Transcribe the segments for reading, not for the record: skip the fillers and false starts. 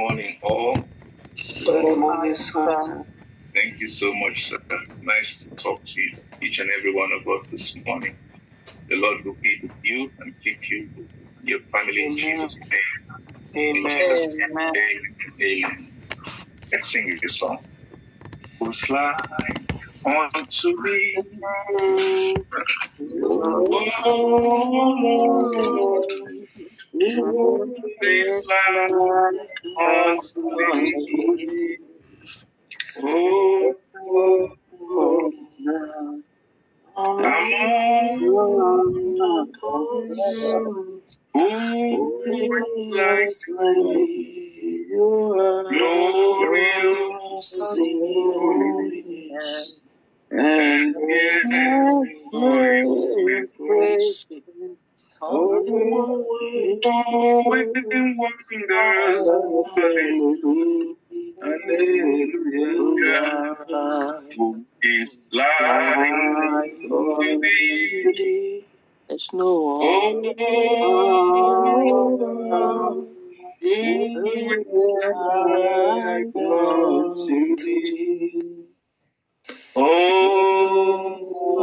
morning, all. Good morning, sir. Thank you so much, sir. It's nice to talk to you, each and every one of us this morning. The Lord will be with you and keep you, your family, in Jesus' name. Amen. In Jesus' name. Amen. Amen. Let's sing this song. Who's like unto me? Oh, there's like unto me. Oh, who likes me? Glorious holiness, and glorious grace, all within wonders, hallelujah. Who is like unto thee? There's no one. Oh, who is like unto thee? Oh, oh,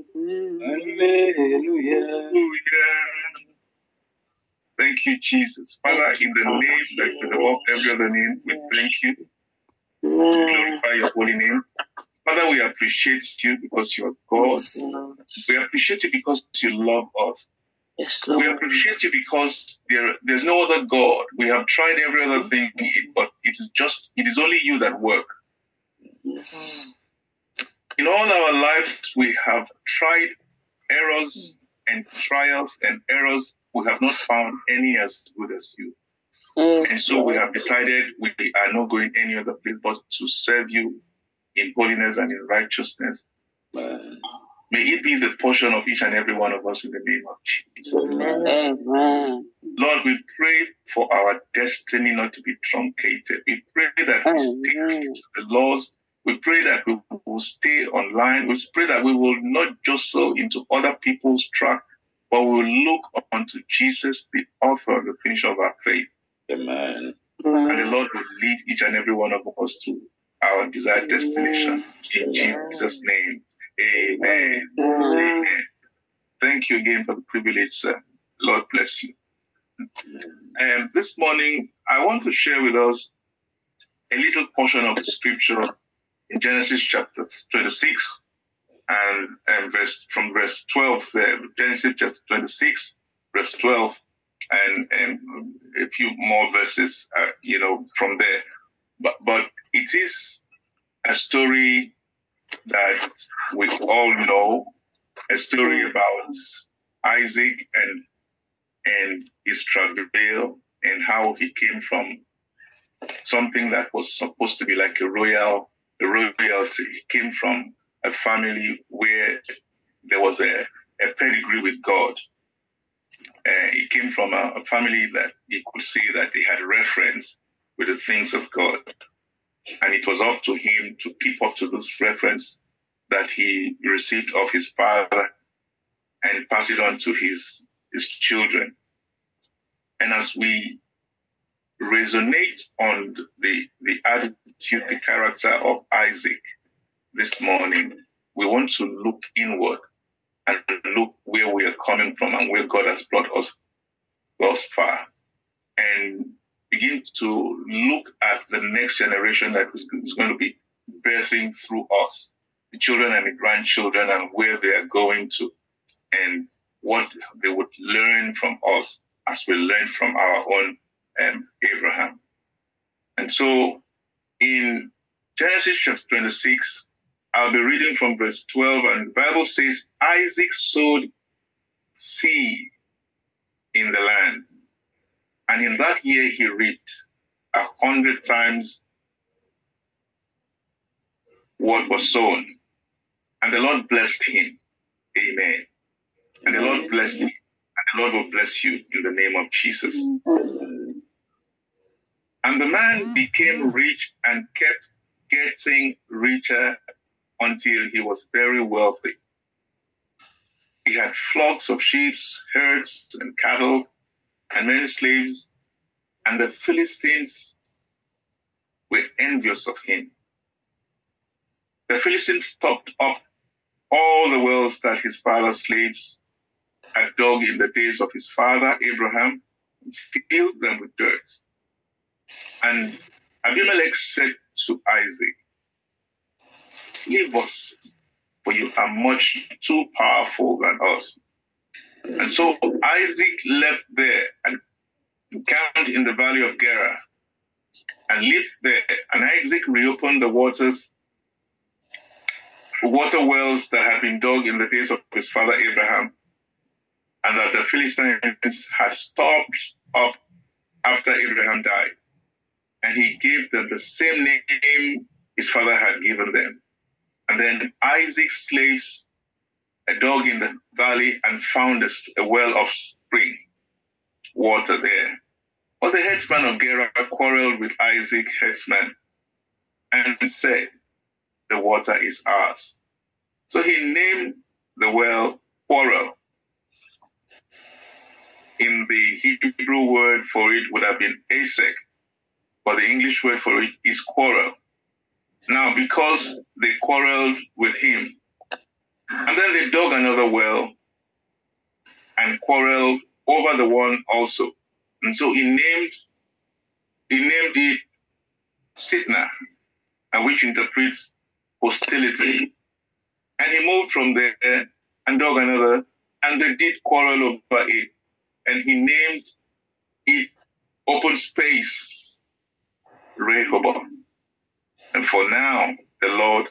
Hallelujah. Thank you, Jesus. Father, in the name that is above every other name, we thank you. We glorify your holy name. Father, we appreciate you because you are God. Yes, we appreciate you because you love us. Yes, Lord. We appreciate you because there's no other God. We have tried every other thing, but it is only you that work. Yes. In all our lives, we have tried errors and trials and errors. We have not found any as good as you. And so we have decided we are not going any other place but to serve you in holiness and in righteousness. May it be the portion of each and every one of us in the name of Jesus. Amen. Lord, we pray for our destiny not to be truncated. We pray that we stick to the laws. We pray that we will stay online. We pray that we will not jostle into other people's track, but we will look unto Jesus, the author and the finisher of our faith. Amen. And the Lord will lead each and every one of us to our desired destination. In Jesus' name, amen. Amen. Thank you again for the privilege, sir. Lord bless you. And this morning, I want to share with us a little portion of the scripture in Genesis chapter 26, and from verse 12 there, Genesis chapter 26, verse 12, and a few more verses, from there. But it is a story that we all know, a story about Isaac and his travail and how he came from something that was supposed to be like a royalty. He came from a family where there was a pedigree with God. He came from a family that he could see that they had a reference with the things of God. And it was up to him to keep up to this reference that he received of his father and pass it on to his children. And as we resonate on the attitude, the character of Isaac this morning, we want to look inward and look where we are coming from and where God has brought us thus far, and begin to look at the next generation that is going to be birthing through us, the children and the grandchildren, and where they are going to, and what they would learn from us as we learn from our own Abraham. And so in Genesis chapter 26, I'll be reading from verse 12, and the Bible says, Isaac sowed seed in the land, And in that year, he read 100 times what was sown. And the Lord blessed him. Amen. And the Lord blessed him. And the Lord will bless you in the name of Jesus. And the man became rich and kept getting richer until he was very wealthy. He had flocks of sheep, herds, and cattle, and many slaves, and the Philistines were envious of him. The Philistines stopped up all the wells that his father's slaves had dug in the days of his father Abraham, and filled them with dirt. And Abimelech said to Isaac, "Leave us, for you are much too powerful than us." And so Isaac left there and camped in the valley of Gerar and lived there. And Isaac reopened the water wells that had been dug in the days of his father Abraham, and that the Philistines had stopped up after Abraham died. And he gave them the same name his father had given them. And then Isaac's slaves dug in the valley and found a well of spring water there. But the headsman of Gerar quarreled with Isaac, headsman, and said, "The water is ours." So he named the well Quarrel. In the Hebrew word for it would have been Esek, but the English word for it is quarrel. Now, because they quarreled with him, and then they dug another well and quarreled over the one also. And so he named it Sitnah, which interprets hostility. And he moved from there and dug another, and they did quarrel over it. And he named it Open Space, Rehoboth. And for now, the Lord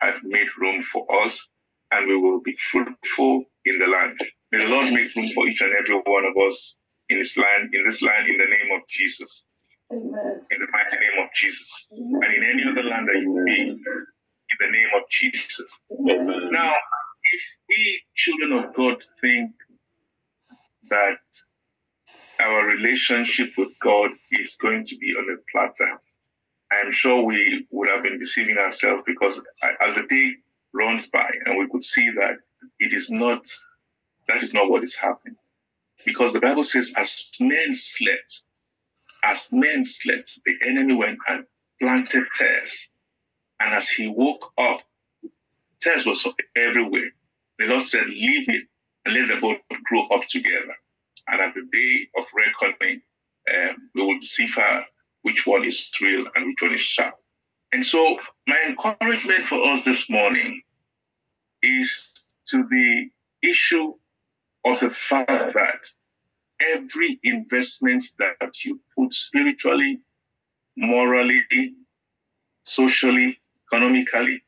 hath made room for us, and we will be fruitful in the land. May the Lord make room for each and every one of us in this land, in the name of Jesus. Amen. In the mighty name of Jesus. Amen. And in any other land that you be, in the name of Jesus. Amen. Now, if we children of God think that our relationship with God is going to be on a platter, I'm sure we would have been deceiving ourselves, because as the day runs by and we could see that that is not what is happening. Because the Bible says, as men slept, the enemy went and planted tares. And as he woke up, tares were everywhere. The Lord said, "Leave it and let the both grow up together. And at the day of reckoning, we will decipher which one is real and which one is sharp." And so my encouragement for us this morning is to the issue of the fact that every investment that you put spiritually, morally, socially, economically,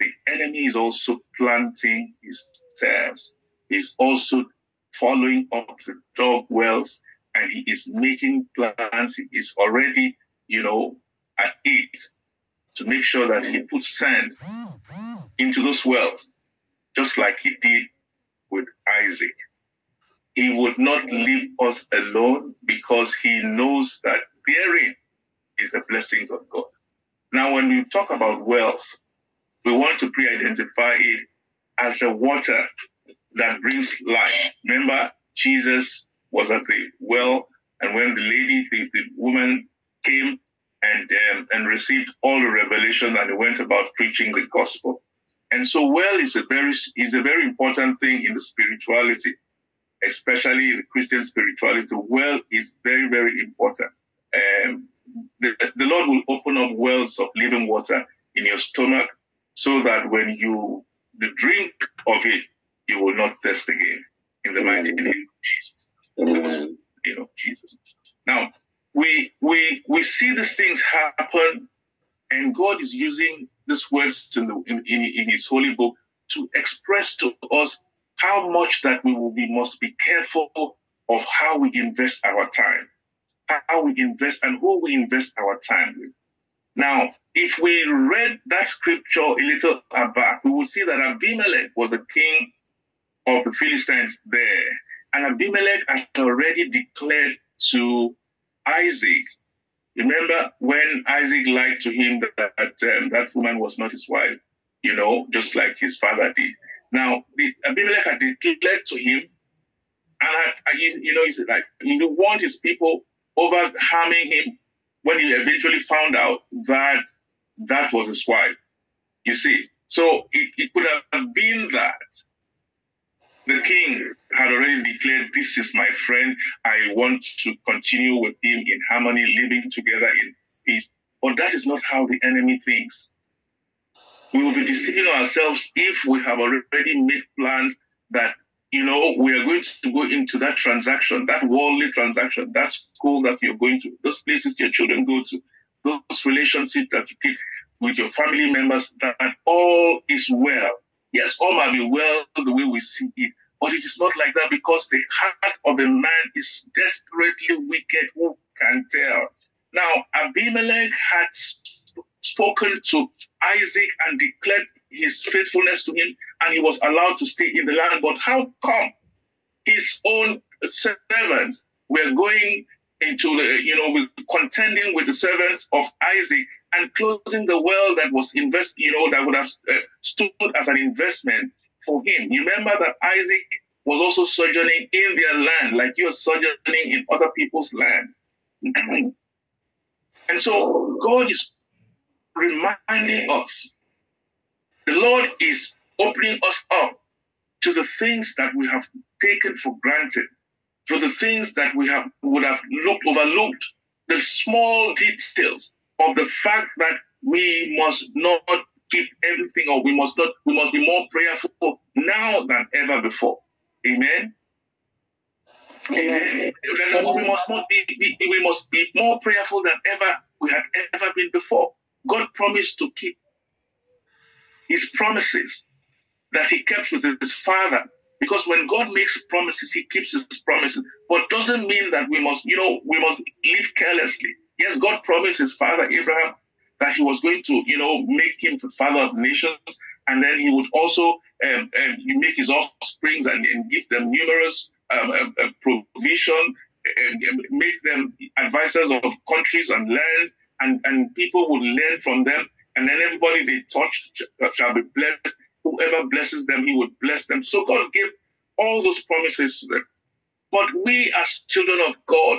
the enemy is also planting his tares. He's also following up the dog wells, and he is making plans. He is already, at it to make sure that he puts sand into those wells, just like he did with Isaac. He would not leave us alone, because he knows that therein is the blessings of God. Now, when we talk about wells, we want to pre-identify it as a water that brings life. Remember, Jesus was at the well, and when the woman came and received all the revelation, and went about preaching the gospel. And so well is a very important thing in the spirituality, especially the Christian spirituality. Well is very, very important. The Lord will open up wells of living water in your stomach, so that when you drink of it, you will not thirst again, in the mighty name of Jesus. Jesus. Now, we see these things happen, and God is using these words in His holy book to express to us how much that we must be careful of how we invest our time. how we invest and who we invest our time with. Now, if we read that scripture a little back, we will see that Abimelech was the king of the Philistines there. And Abimelech had already declared to Isaac. Remember when Isaac lied to him that woman was not his wife, you know, just like his father did. Now, Abimelech had declared to him, and he's like, he warned his people over harming him when he eventually found out that that was his wife, you see. So it could have been that the king had already declared, this is my friend, I want to continue with him in harmony, living together in peace. But that is not how the enemy thinks. We will be deceiving ourselves if we have already made plans that, you know, we are going to go into that transaction, that worldly transaction, that school that you're going to, those places your children go to, those relationships that you keep with your family members, that all is well. Yes, all might be well the way we see it, but it is not like that, because the heart of a man is desperately wicked. Who can tell? Now, Abimelech had spoken to Isaac and declared his faithfulness to him, and he was allowed to stay in the land. But how come his own servants were going into the, contending with the servants of Isaac and closing the well that was invested, that would have stood as an investment for him? You remember that Isaac was also sojourning in their land, like you're sojourning in other people's land. And so God is reminding us, the Lord is opening us up to the things that we have taken for granted, to the things that we would have overlooked, the small details of the fact that we must not keep everything, or we must be more prayerful now than ever before. Amen. Amen. Amen. We must be more prayerful than ever we had ever been before. God promised to keep his promises that he kept with his father. Because when God makes promises, he keeps his promises. But doesn't mean that we must live carelessly. Yes, God promised his father Abraham that he was going to, make him the father of nations, and then he would also make his offsprings and give them numerous provision, and make them advisors of countries and lands, and people would learn from them, and then everybody they touch shall be blessed. Whoever blesses them, he would bless them. So God gave all those promises to them. But we as children of God,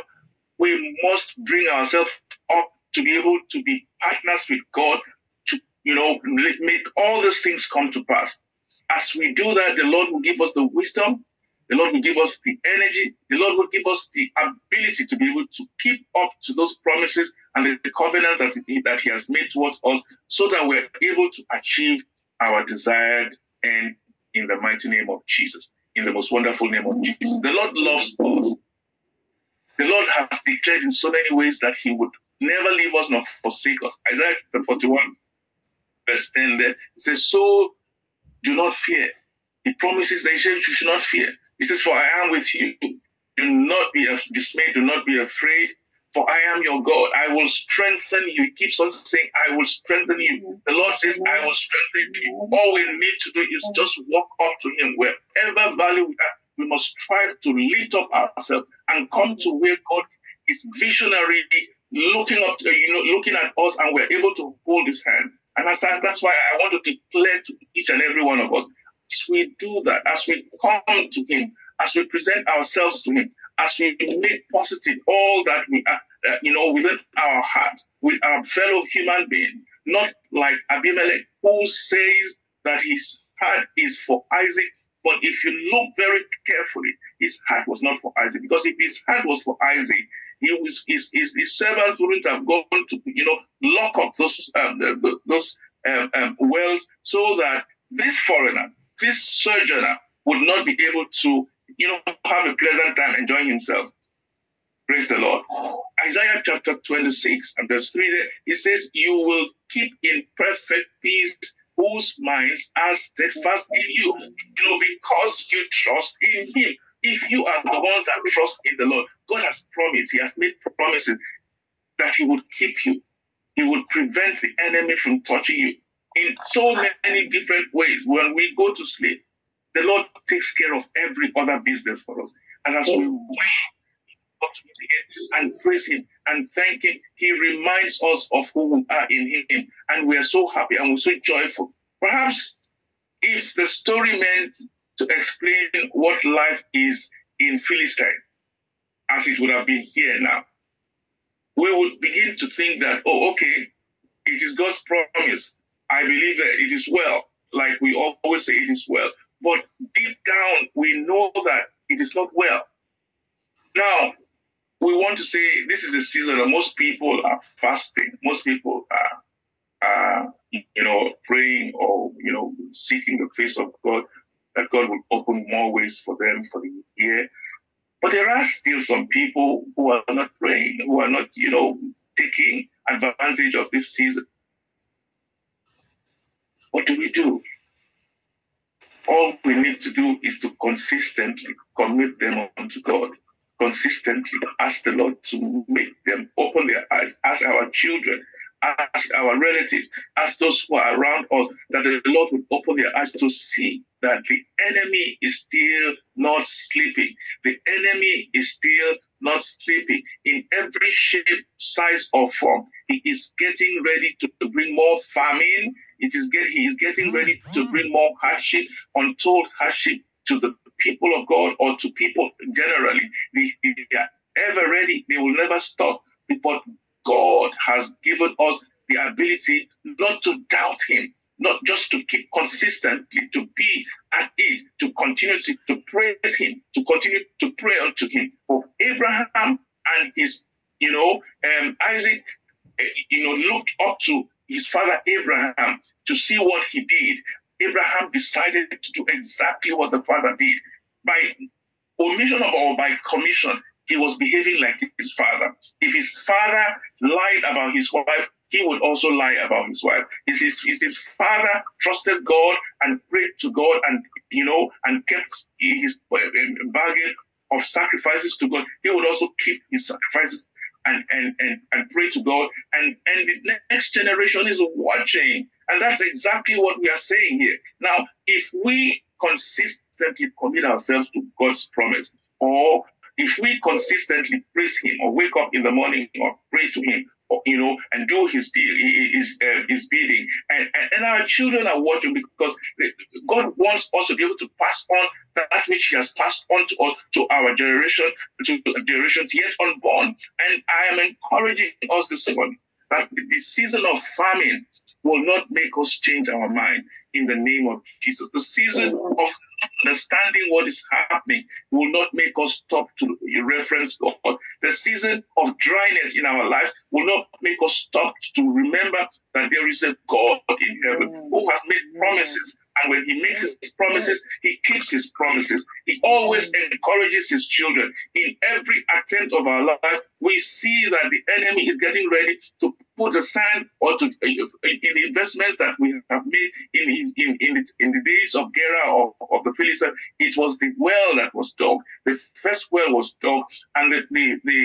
we must bring ourselves up to be able to be partners with God to, make all these things come to pass. As we do that, the Lord will give us the wisdom. The Lord will give us the energy. The Lord will give us the ability to be able to keep up to those promises and the covenants that he has made towards us, so that we're able to achieve our desired end in the mighty name of Jesus, in the most wonderful name of Jesus. The Lord loves us. The Lord has declared in so many ways that he would never leave us nor forsake us. Isaiah 41, verse 10 there, it says, so do not fear. He promises that he says, you should not fear. He says, for I am with you. Do not be dismayed. Do not be afraid. For I am your God. I will strengthen you. He keeps on saying, I will strengthen you. The Lord says, I will strengthen you. All we need to do is just walk up to him. Wherever valley we are, we must strive to lift up ourselves and come to where God is visionary, looking at us, and we're able to hold his hand. And that's why I want to declare to each and every one of us, as we do that, as we come to him, as we present ourselves to him, as we make positive all that we are, within our heart, with our fellow human beings, not like Abimelech, who says that his heart is for Isaac. But if you look very carefully, his heart was not for Isaac. Because if his heart was for Isaac, his servants wouldn't have gone to, lock up those wells, so that this foreigner, this sojourner, would not be able to, have a pleasant time enjoying himself. Praise the Lord. Isaiah chapter 26 and verse 3 there, it says, you will keep in perfect peace whose minds are steadfast in you, because you trust in him. If you are the ones that trust in the Lord, God has promised, he has made promises that he would keep you. He would prevent the enemy from touching you in so many different ways. When we go to sleep, the Lord takes care of every other business for us. And as we wait and praise him and thank him, he reminds us of who we are in him. And we are so happy and we're so joyful. Perhaps if the story meant to explain what life is in Philistine, as it would have been here now, we would begin to think that, oh, okay, it is God's promise. I believe that it is well. Like we always say, it is well. But deep down, we know that it is not well. Now, we want to say this is a season that most people are fasting. Most people are praying or, seeking the face of God, that God will open more ways for them for the year. But there are still some people who are not praying, who are not, taking advantage of this season. What do we do? All we need to do is to consistently commit them unto God, consistently ask the Lord to make them open their eyes, ask our children, ask our relatives, ask those who are around us, that the Lord would open their eyes to see that the enemy is still not sleeping. The enemy is still not sleeping. In every shape, size, or form, he is getting ready to bring more famine. He is getting ready to bring more hardship, untold hardship to the people of God or to people generally. They are ever ready. They will never stop. But God has given us the ability not to doubt him, not just to keep consistently, to be at ease, to continue to praise him, to continue to pray unto him. For Abraham and his, Isaac, looked up to his father Abraham to see what he did. Abraham decided to do exactly what the father did. By omission or by commission, he was behaving like his father. If his father lied about his wife, he would also lie about his wife. If his father trusted God and prayed to God and, and kept his bargain of sacrifices to God, he would also keep his sacrifices and pray to God. And the next generation is watching. And that's exactly what we are saying here. Now, if we consistently commit ourselves to God's promise, or if we consistently praise him or wake up in the morning or pray to him, or, and do his bidding, and our children are watching, because God wants us to be able to pass on that which he has passed on to us, to our generation, to generations yet unborn. And I am encouraging us this morning that the season of famine will not make us change our mind in the name of Jesus. The season of understanding what is happening will not make us stop to reference God. The season of dryness in our life will not make us stop to remember that there is a God in heaven who has made promises. And when he makes his promises, he keeps his promises. He always encourages his children. In every attempt of our life, we see that the enemy is getting ready to put a sand or to in the investments that we have made in the days of Gera of the Philistines. It was the well that was dug. The first well was dug, and the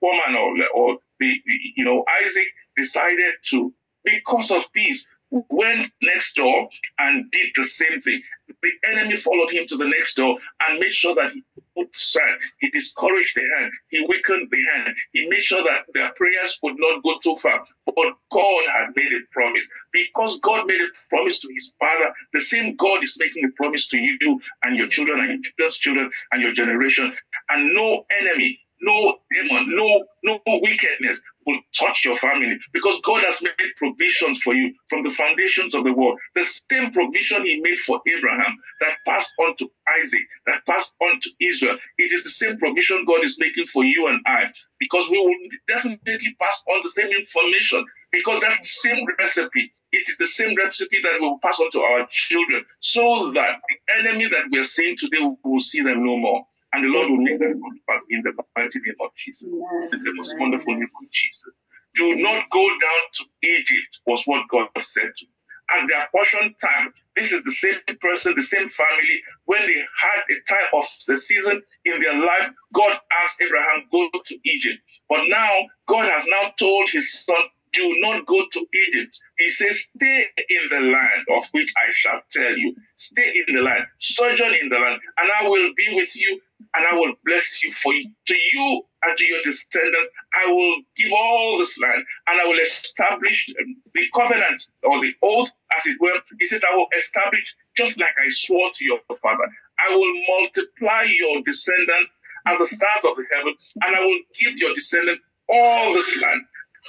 poor man or Isaac decided to, because of peace, went next door and did the same thing. The enemy followed him to the next door and made sure that he put sand. He discouraged the hand. He weakened the hand. He made sure that their prayers would not go too far. But God had made a promise. Because God made a promise to his father, the same God is making a promise to you and your children and your children's children and your generation. And no enemy, no demon, no wickedness will touch your family, because God has made provisions for you from the foundations of the world. The same provision he made for Abraham that passed on to Isaac, that passed on to Israel, it is the same provision God is making for you and I, because we will definitely pass on the same information, because that same recipe, it is the same recipe that we will pass on to our children, so that the enemy that we are seeing today, we will see them no more. And the Lord will make that come to pass in the mighty name of Jesus, in the most wonderful name of Jesus. Do not go down to Egypt, was what God said to me. and their portion time. This is the same person, the same family. When they had a time of the season in their life, God asked Abraham, go to Egypt. But now, God has now told his son, do not go to Egypt. He says, stay in the land of which I shall tell you. Stay in the land, sojourn in the land, and I will be with you, and I will bless you. For to you and to your descendants, I will give all this land, and I will establish the covenant or the oath, as it were. He says, I will establish just like I swore to your father. I will multiply your descendant as the stars of the heaven, and I will give your descendant all this land.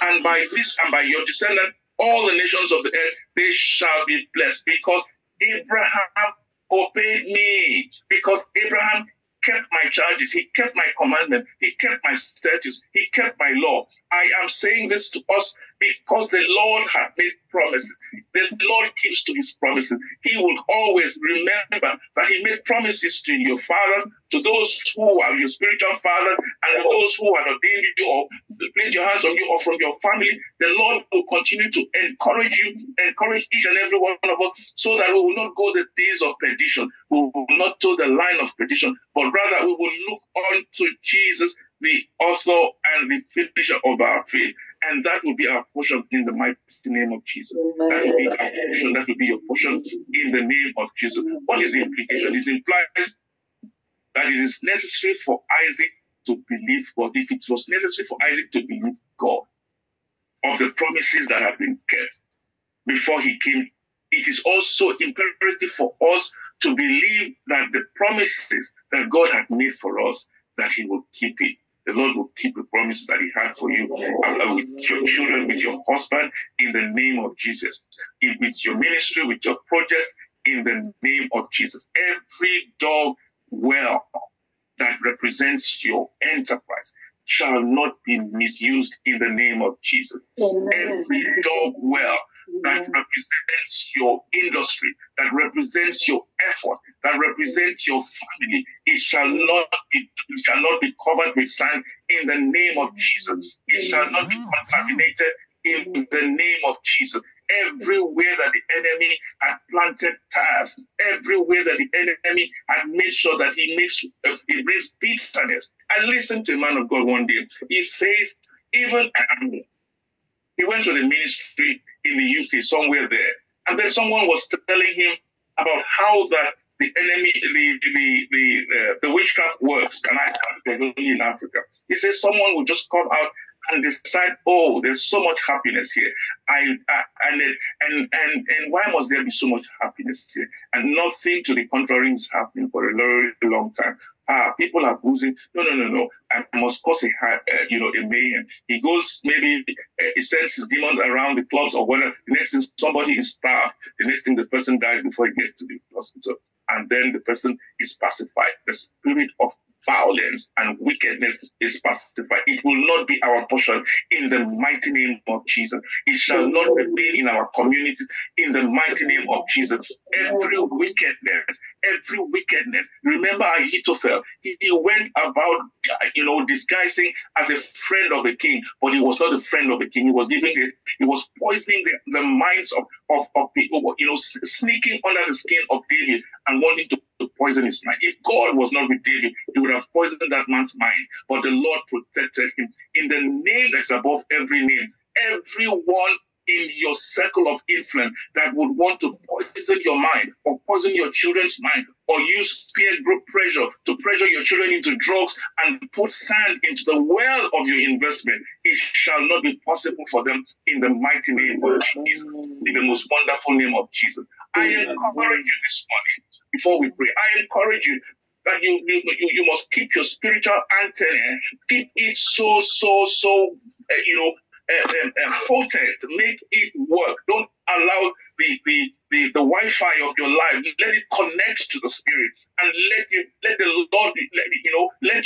And by this and by your descendant, all the nations of the earth, they shall be blessed, because Abraham obeyed me, because Abraham kept my charges, he kept my commandment, he kept my statutes, he kept my law. I am saying this to us because the Lord has made promises. The Lord keeps to his promises. He will always remember that he made promises to your fathers, to those who are your spiritual fathers, and to those who have ordained you or placed your hands on you or from your family. The Lord will continue to encourage you, encourage each and every one of us, so that we will not go the days of perdition. We will not toe the line of perdition, but rather we will look on to Jesus, the author and the finisher of our faith. And that will be our portion in the mighty name of Jesus. That will be our portion. That will be your portion in the name of Jesus. What is the implication? It implies that it is necessary for Isaac to believe God. If it was necessary for Isaac to believe God of the promises that have been kept before he came, it is also imperative for us to believe that the promises that God had made for us, that he will keep it. The Lord will keep the promises that he had for you, with your children, with your husband, in the name of Jesus, with your ministry, with your projects, in the name of Jesus. Every dog well that represents your enterprise shall not be misused in the name of Jesus. Amen. Every dog well that represents your industry, that represents your effort, that represents your family, it shall not be covered with sand in the name of Jesus. It shall not be contaminated in the name of Jesus. Everywhere that the enemy had planted tares, everywhere that the enemy had made sure that he brings bitterness. I listened to a man of God one day. He says, he went to the ministry in the UK, somewhere there. And then someone was telling him about how that the enemy, the witchcraft works. And in Africa, he says someone will just come out and decide, oh, there's so much happiness here. And why must there be so much happiness here? And nothing to the contrary is happening for a very long time. People are boozing. No. I must cause a mayhem. He goes, maybe he sends his demons around the clubs or whatever. The next thing, somebody is starved. The next thing, the person dies before he gets to the hospital. And then the person is pacified. The spirit of violence and wickedness is pacified. It will not be our portion in the mighty name of Jesus. It shall not remain in our communities in the mighty name of Jesus. Every wickedness. Remember Ahithophel. He went about, disguising as a friend of a king, but he was not a friend of a king. He was poisoning the minds of people, sneaking under the skin of David and wanting to poison his mind. If God was not with David, he would have poisoned that man's mind. But the Lord protected him in the name that's above every name. Everyone in your circle of influence that would want to poison your mind or poison your children's mind or use peer group pressure to pressure your children into drugs and put sand into the well of your investment, it shall not be possible for them in the mighty name of Jesus, in the most wonderful name of Jesus. I encourage you this morning, before we pray, I encourage you that you must keep your spiritual antenna, keep it potent, make it work. Don't allow the Wi-Fi of your life. Let it connect to the spirit, and let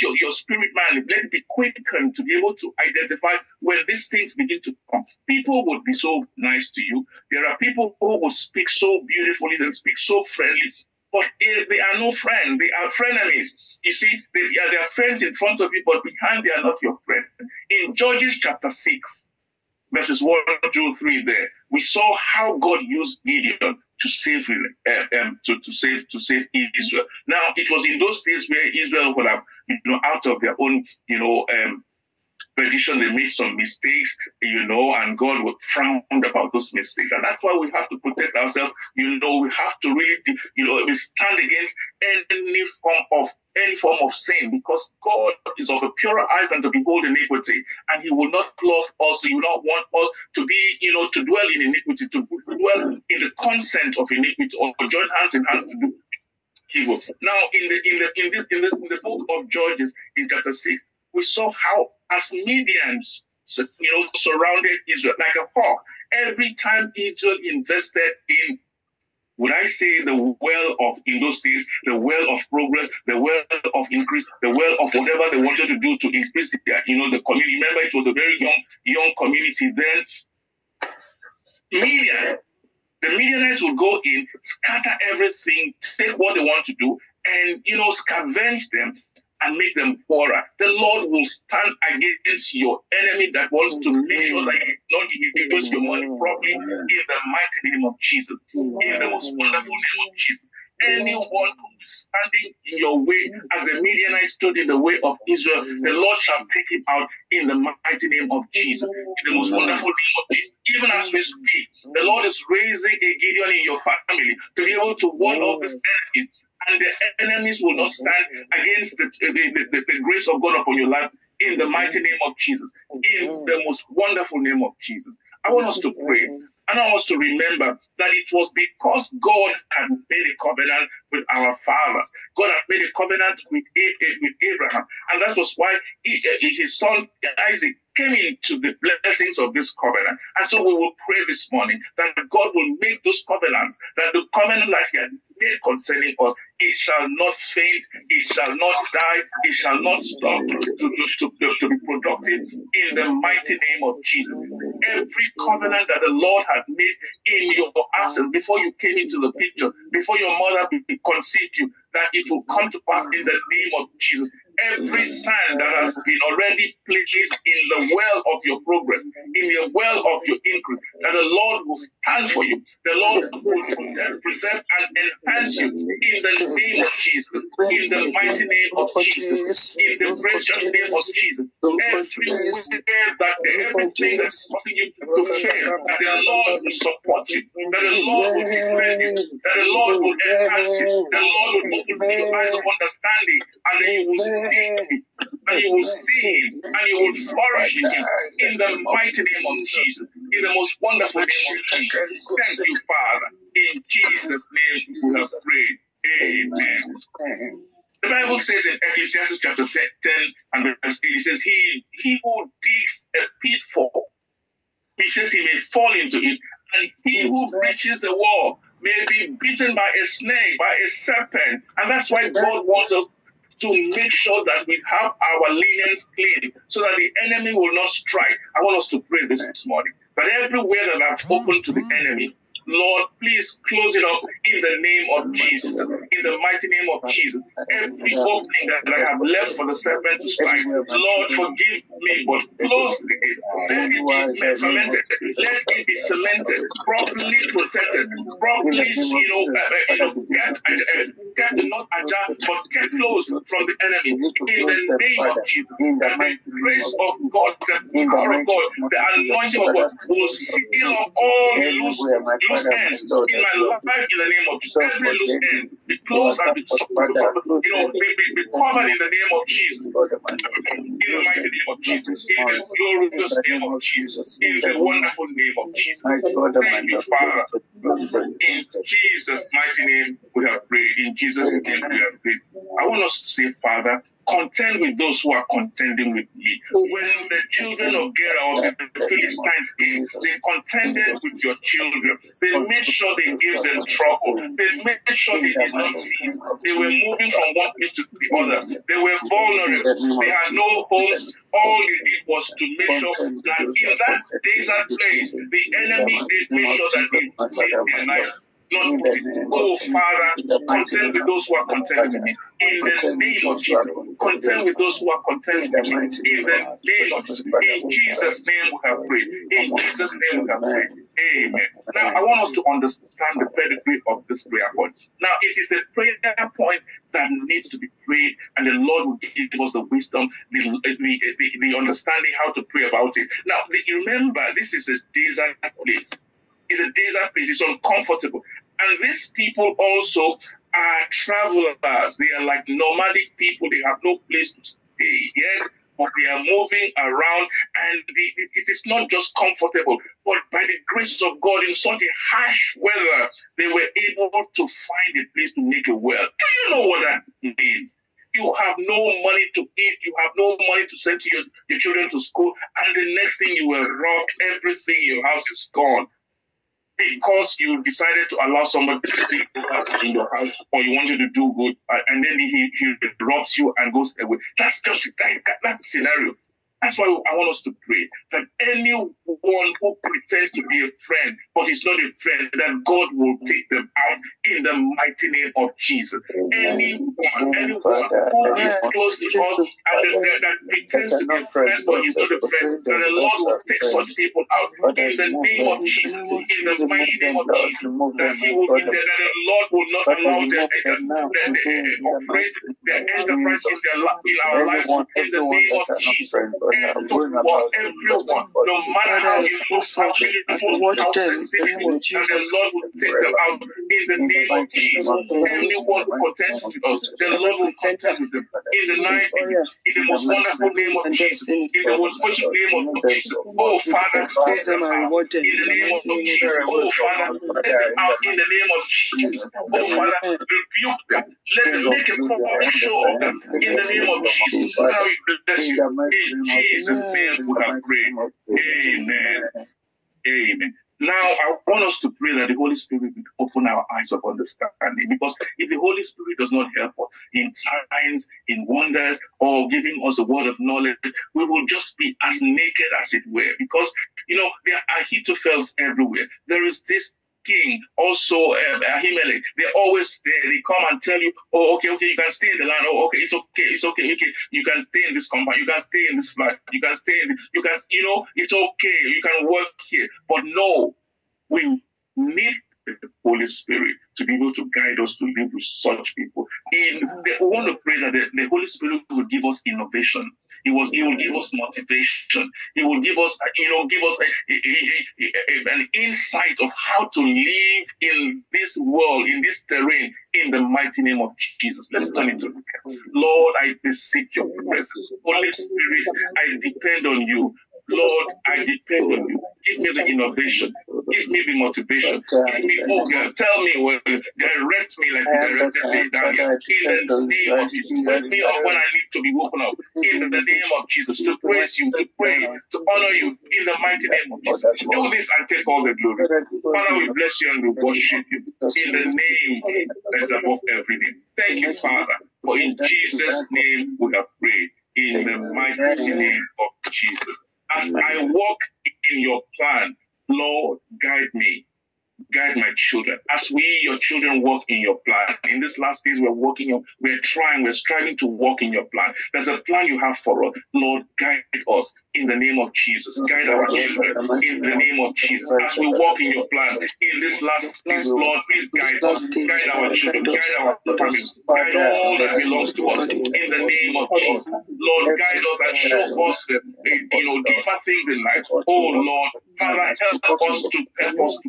your spirit man, let it be quickened to be able to identify when these things begin to come. People would be so nice to you. There are people who will speak so beautifully, they speak so friendly, but they are no friends. They are frenemies. You see, they are friends in front of you, but behind they are not your friend. In Judges chapter 6, verses 1, 2, 3 there, we saw how God used Gideon to save Israel. Now, it was in those days where Israel would have, out of their own, tradition, they make some mistakes, and God would frown about those mistakes. And that's why we have to protect ourselves. We have to really, we stand against any form of sin, because God is of a purer eyes than to behold iniquity, and he will not clothe us. He will not want us to be, to dwell in iniquity, to dwell in the consent of iniquity, or join hands in hands to do evil. Now, in the book of Judges, in chapter 6, we saw how, as Midians, surrounded Israel like a hawk. Every time Israel invested in, would I say, the well of progress, the well of increase, the well of whatever they wanted to do to increase their, the community. Remember, it was a very young community then. The Midianites would go in, scatter everything, take what they want to do, and, scavenge them, and make them poorer. The Lord will stand against your enemy that wants to make sure that you use your money properly, in the mighty name of Jesus, in the most wonderful name of Jesus. Anyone who is standing in your way, as the Midianites stood in the way of Israel, the Lord shall take him out in the mighty name of Jesus, in the most wonderful name of Jesus. Even as we speak, the Lord is raising a Gideon in your family to be able to ward off the enemies. And the enemies will not stand against the grace of God upon your life, in the mighty name of Jesus, in the most wonderful name of Jesus. I want us to pray, and I want us to remember that it was because God had made a covenant with our fathers. God had made a covenant with Abraham, and that was why his son Isaac came into the blessings of this covenant. And so we will pray this morning that God will make those covenants, that the covenant that he had made concerning us, it shall not faint, it shall not die, it shall not stop to be productive, in the mighty name of Jesus. Every covenant that the Lord had made in your absence, before you came into the picture, before your mother conceived you, that it will come to pass in the name of Jesus. Every sand that has been already placed in the well of your progress, in the well of your increase, that the Lord will stand for you. The Lord will preserve and enhance you, in the name of Jesus, in the mighty name of Jesus, in the precious name of Jesus. Everything that's causing you to fail, that the Lord will support you, that the Lord will defend you, that the Lord will enhance you, that the Lord will open your eyes of understanding, and that you will see him, and you will flourish in him, in the mighty name of Jesus, in the most wonderful name of Jesus. Thank you, Father. In Jesus' name we have prayed. Amen. The Bible says in Ecclesiastes chapter 10 and verse 8, it says, he who digs a pitfall, he says he may fall into it, and he who breaches a wall may be bitten by a snake, by a serpent. And that's why God wants us to make sure that we have our linens clean, so that the enemy will not strike. I want us to pray this morning, that everywhere that I've opened to the enemy, Lord, please close it up in the name of Jesus, in the mighty name of Jesus. Every opening that I have left for the serpent to strike, Lord, forgive me, but close it. Let it be fermented. Let it be cemented, properly protected, properly, kept not agile, but kept close from the enemy, in the name of Jesus. That the grace of God, the power of God, the anointing of God will seal up all the loose ends in my life, in the name of Jesus. Every loose end be closed and be covered in the name of Jesus. In the mighty name of Jesus. In the glorious name of Jesus. In the wonderful name of Jesus. Thank you, Father. In Jesus' mighty name we have prayed. In Jesus' name we have prayed. I want us to say, Father, contend with those who are contending with me. When the children of Gera, of the Philistines, came, they contended with your children. They made sure they gave them trouble. They made sure they did not cease. They were moving from one place to the other. They were vulnerable. They had no homes. All they did was to make sure that in that desert place, the enemy did make sure that they lived their life. Lord, oh Father, contend with those who are contending with me. In the name of Jesus, contend with those who are contending with me. In the name of Jesus, in Jesus' name we have prayed. In Jesus' name we have prayed. Amen. Now, I want us to understand the pedigree of this prayer point. Now, it is a prayer point that needs to be prayed, and the Lord will give us the wisdom, the understanding how to pray about it. Now, remember, this is a desert place. It's a desert place. It's uncomfortable. And these people also are travelers. They are like nomadic people. They have no place to stay yet, but they are moving around, and it is not just comfortable, but by the grace of God, in such a harsh weather, they were able to find a place to make a well. Do you know what that means? You have no money to eat, you have no money to send to your children to school, and the next thing you were robbed, everything in your house is gone, because you decided to allow somebody to stay in your house, or you wanted to do good, and then he robs you and goes away. That's just that scenario. That's why I want us to pray that anyone who pretends to be a friend, but is not a friend, that God will take them out in the mighty name of Jesus. Anyone who is close to God and that pretends to be a friend, but is not a friend, that the Lord will take such people out in the name of Jesus, in the mighty name of Jesus, that He will be there, that the Lord will not allow them to operate their enterprise in our life in the name of Jesus. Everyone, no matter how it looks, how beautiful, how sensitive, and the Lord will take them out in the name of Jesus. Anyone who contends with us, the Lord will contend with them in the night, in the most wonderful name of Jesus, in the most worship name of Jesus. Oh Father, take them out in the name of Jesus. Oh Father, take them out in the name of Jesus. Oh Father, rebuke them. Let them make a proper show of them in the name of Jesus. Now we bless you. Jesus' name we have prayed. Amen. Amen. Now, I want us to pray that the Holy Spirit will open our eyes of understanding, because if the Holy Spirit does not help us in signs, in wonders, or giving us a word of knowledge, we will just be as naked as it were, because, there are Ahithophels everywhere. There is this king, also Ahimelech. They're always there. They come and tell you, oh, okay, you can stay in the land. Oh, okay, it's okay. You can stay in this compound. You can stay in this flat. You can stay in, it's okay. You can work here. But no, we need the Holy Spirit to be able to guide us to live with such people. We want to pray that the Holy Spirit will give us innovation. He will give us motivation. He will give us, an insight of how to live in this world, in this terrain, in the mighty name of Jesus. Let's turn into prayer. Lord, I beseech your presence. Holy Spirit, I depend on you. Lord, I depend on you. Give me the innovation. Give me the motivation. Give me, tell me, direct me like you directed me down here. In the name of Jesus. Wake me up when I need to be woken up. In the name of Jesus. To praise you, to pray, to honor you. In the mighty name of Jesus. Do this and take all the glory. Father, we bless you and we worship you. In the name that is above every name. Thank you, Father. For in Jesus' name we have prayed. In the mighty name of Jesus. As I walk in your plan, Lord, guide me. Guide my children. As we, your children, walk in your plan. In these last days, we're striving to walk in your plan. There's a plan you have for us. Lord, guide us in the name of Jesus. Guide our children in the name of Jesus. As we walk in your plan, in this last days, Lord, please guide us. Guide our children. Guide our family. Guide all that belongs to us in the name of Jesus. Lord, guide us and show us deeper things in life. Oh, Lord, Father, help us to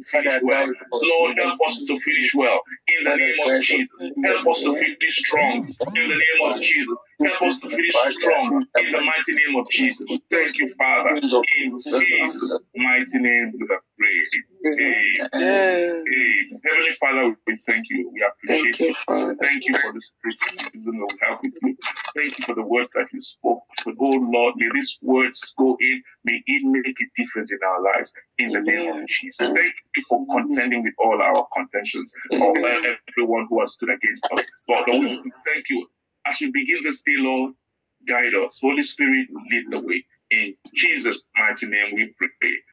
finish well. Lord, help us to finish well in the name of Jesus. Help us to finish strong in the name of Jesus. Help us to finish strong in the mighty name of Jesus. Thank you, Father. In Jesus' mighty name, we have prayed. Amen. Heavenly Father, we thank you. We appreciate you. Thank you for the spiritual season that we have with you. Thank you for the words that you spoke. But, oh Lord, may these words go in. May it make a difference in our lives. In the name of Jesus. Thank you for contending with all our contentions. All and everyone who has stood against us. Lord, we thank you. As we begin this day, Lord, guide us. Holy Spirit, lead the way. In Jesus' mighty name we pray.